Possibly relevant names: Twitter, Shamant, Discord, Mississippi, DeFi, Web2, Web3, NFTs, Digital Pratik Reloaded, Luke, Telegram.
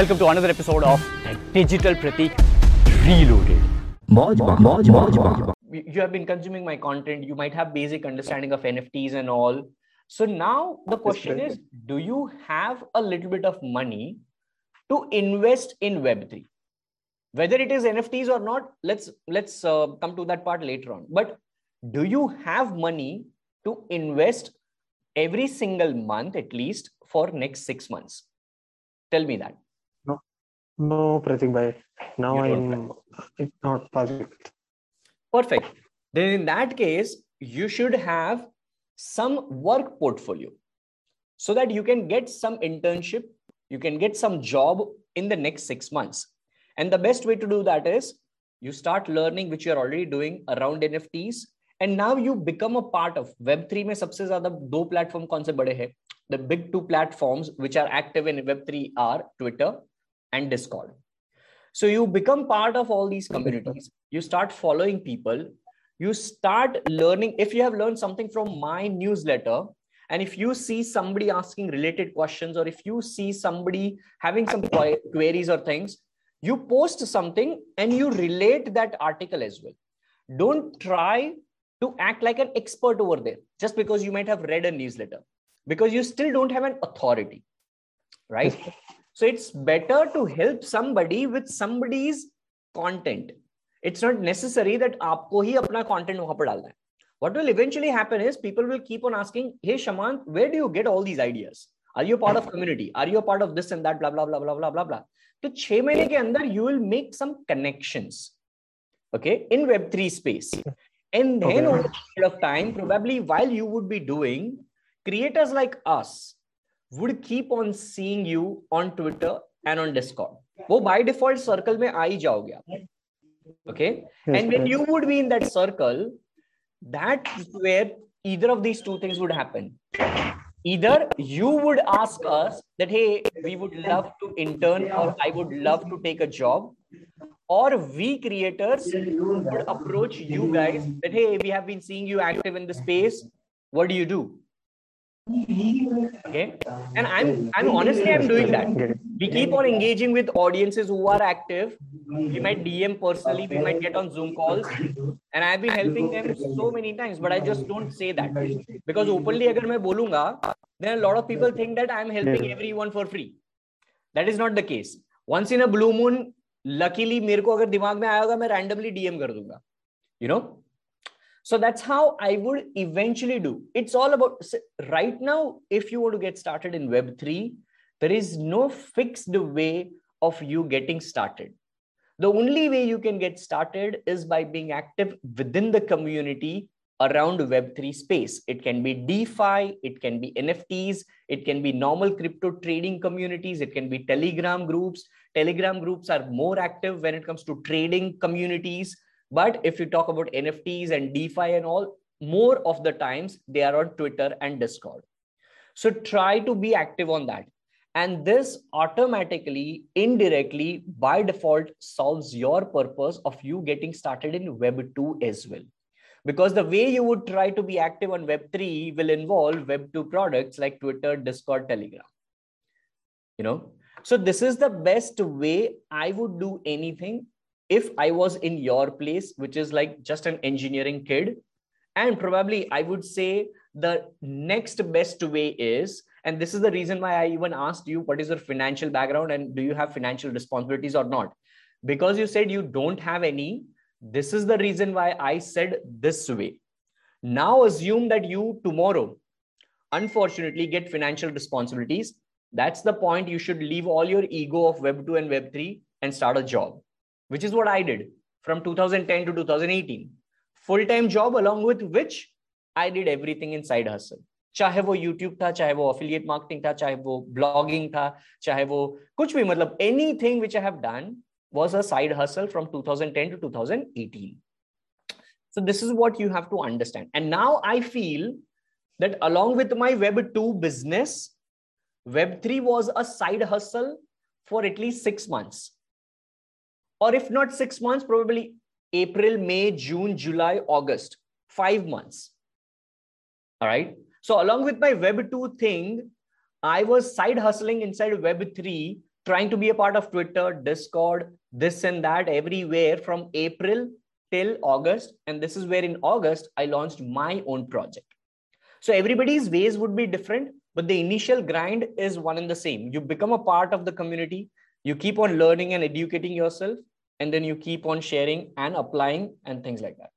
Welcome to another episode of Digital Pratik Reloaded. You have been consuming my content. You might have basic understanding of NFTs and all. So now the question is, do you have a little bit of money to invest in Web3? Whether it is NFTs or not, let's come to that part later on. But do you have money to invest every single month, at least for next 6 months? Tell me that. No, Pratik bhai. Now it's not possible. Perfect. Then in that case, you should have some work portfolio so that you can get some internship, you can get some job in the next 6 months. And the best way to do that is you start learning, which you're already doing around NFTs. And now you become a part of Web3 mein sabse zyada do platform kaun se bade hai. The big two platforms which are active in Web3 are Twitter and Discord. So you become part of all these communities. You start following people. You start learning. If you have learned something from my newsletter, and if you see somebody asking related questions, or if you see somebody having some queries or things, you post something and you relate that article as well. Don't try to act like an expert over there just because you might have read a newsletter, because you still don't have an authority, right? So it's better to help somebody with somebody's content. It's not necessary that aapko hi apna content wahan par dalna hai. What will eventually happen is people will keep on asking, hey Shamant, where do you get all these ideas? Are you a part of community? Are you a part of this and that? Blah, blah, blah, blah, blah, blah, blah. So 6 mahine ke andar you will make some connections, okay, in Web3 space. And then over a period of time, probably while you would be doing, creators like us would keep on seeing you on Twitter and on Discord. Wo by default circle mein aa hi jaoge aap. Okay. And when you would be in that circle, that's where either of these two things would happen. Either you would ask us that, hey, we would love to intern, or I would love to take a job. Or we creators would approach you guys that, hey, we have been seeing you active in the space. What do you do? Okay. And I'm honestly doing that. We keep on engaging with audiences who are active. We might DM personally, we might get on Zoom calls. And I've been helping them so many times, but I just don't say that. Because openly, if I bolunga, then a lot of people think that I'm helping everyone for free. That is not the case. Once in a blue moon, luckily, mereko agar dimag mein aaya hoga, main randomly DM kar dunga. You know? So that's how I would eventually do. It's all about right now. If you want to get started in Web3, there is no fixed way of you getting started. The only way you can get started is by being active within the community around Web3 space. It can be DeFi, it can be NFTs, it can be normal crypto trading communities, it can be Telegram groups. Telegram groups are more active when it comes to trading communities. But if you talk about NFTs and DeFi and all, more of the times they are on Twitter and Discord. So try to be active on that. And this automatically, indirectly, by default, solves your purpose of you getting started in Web2 as well. Because the way you would try to be active on Web3 will involve Web2 products like Twitter, Discord, Telegram. You know, so this is the best way I would do anything. If I was in your place, which is like just an engineering kid, and probably I would say the next best way is, and this is the reason why I even asked you, what is your financial background and do you have financial responsibilities or not? Because you said you don't have any. This is the reason why I said this way. Now assume that you tomorrow, unfortunately, get financial responsibilities. That's the point. You should leave all your ego of Web2 and Web3 and start a job, which is what I did from 2010 to 2018. Full-time job along with which I did everything in side hustle. Chahe wo YouTube tha, chahe wo affiliate marketing tha, chahe wo blogging tha, chahe wo kuch bhi, matlab anything which I have done was a side hustle from 2010 to 2018. So this is what you have to understand. And now I feel that along with my Web2 business, Web3 was a side hustle for at least 6 months. Or if not 6 months, probably April, May, June, July, August, 5 months. All right. So along with my Web2 thing, I was side hustling inside Web3 trying to be a part of Twitter, Discord, this and that, everywhere from April till August. And this is where in August, I launched my own project. So everybody's ways would be different, but the initial grind is one and the same. You become a part of the community, you keep on learning and educating yourself, and then you keep on sharing and applying and things like that.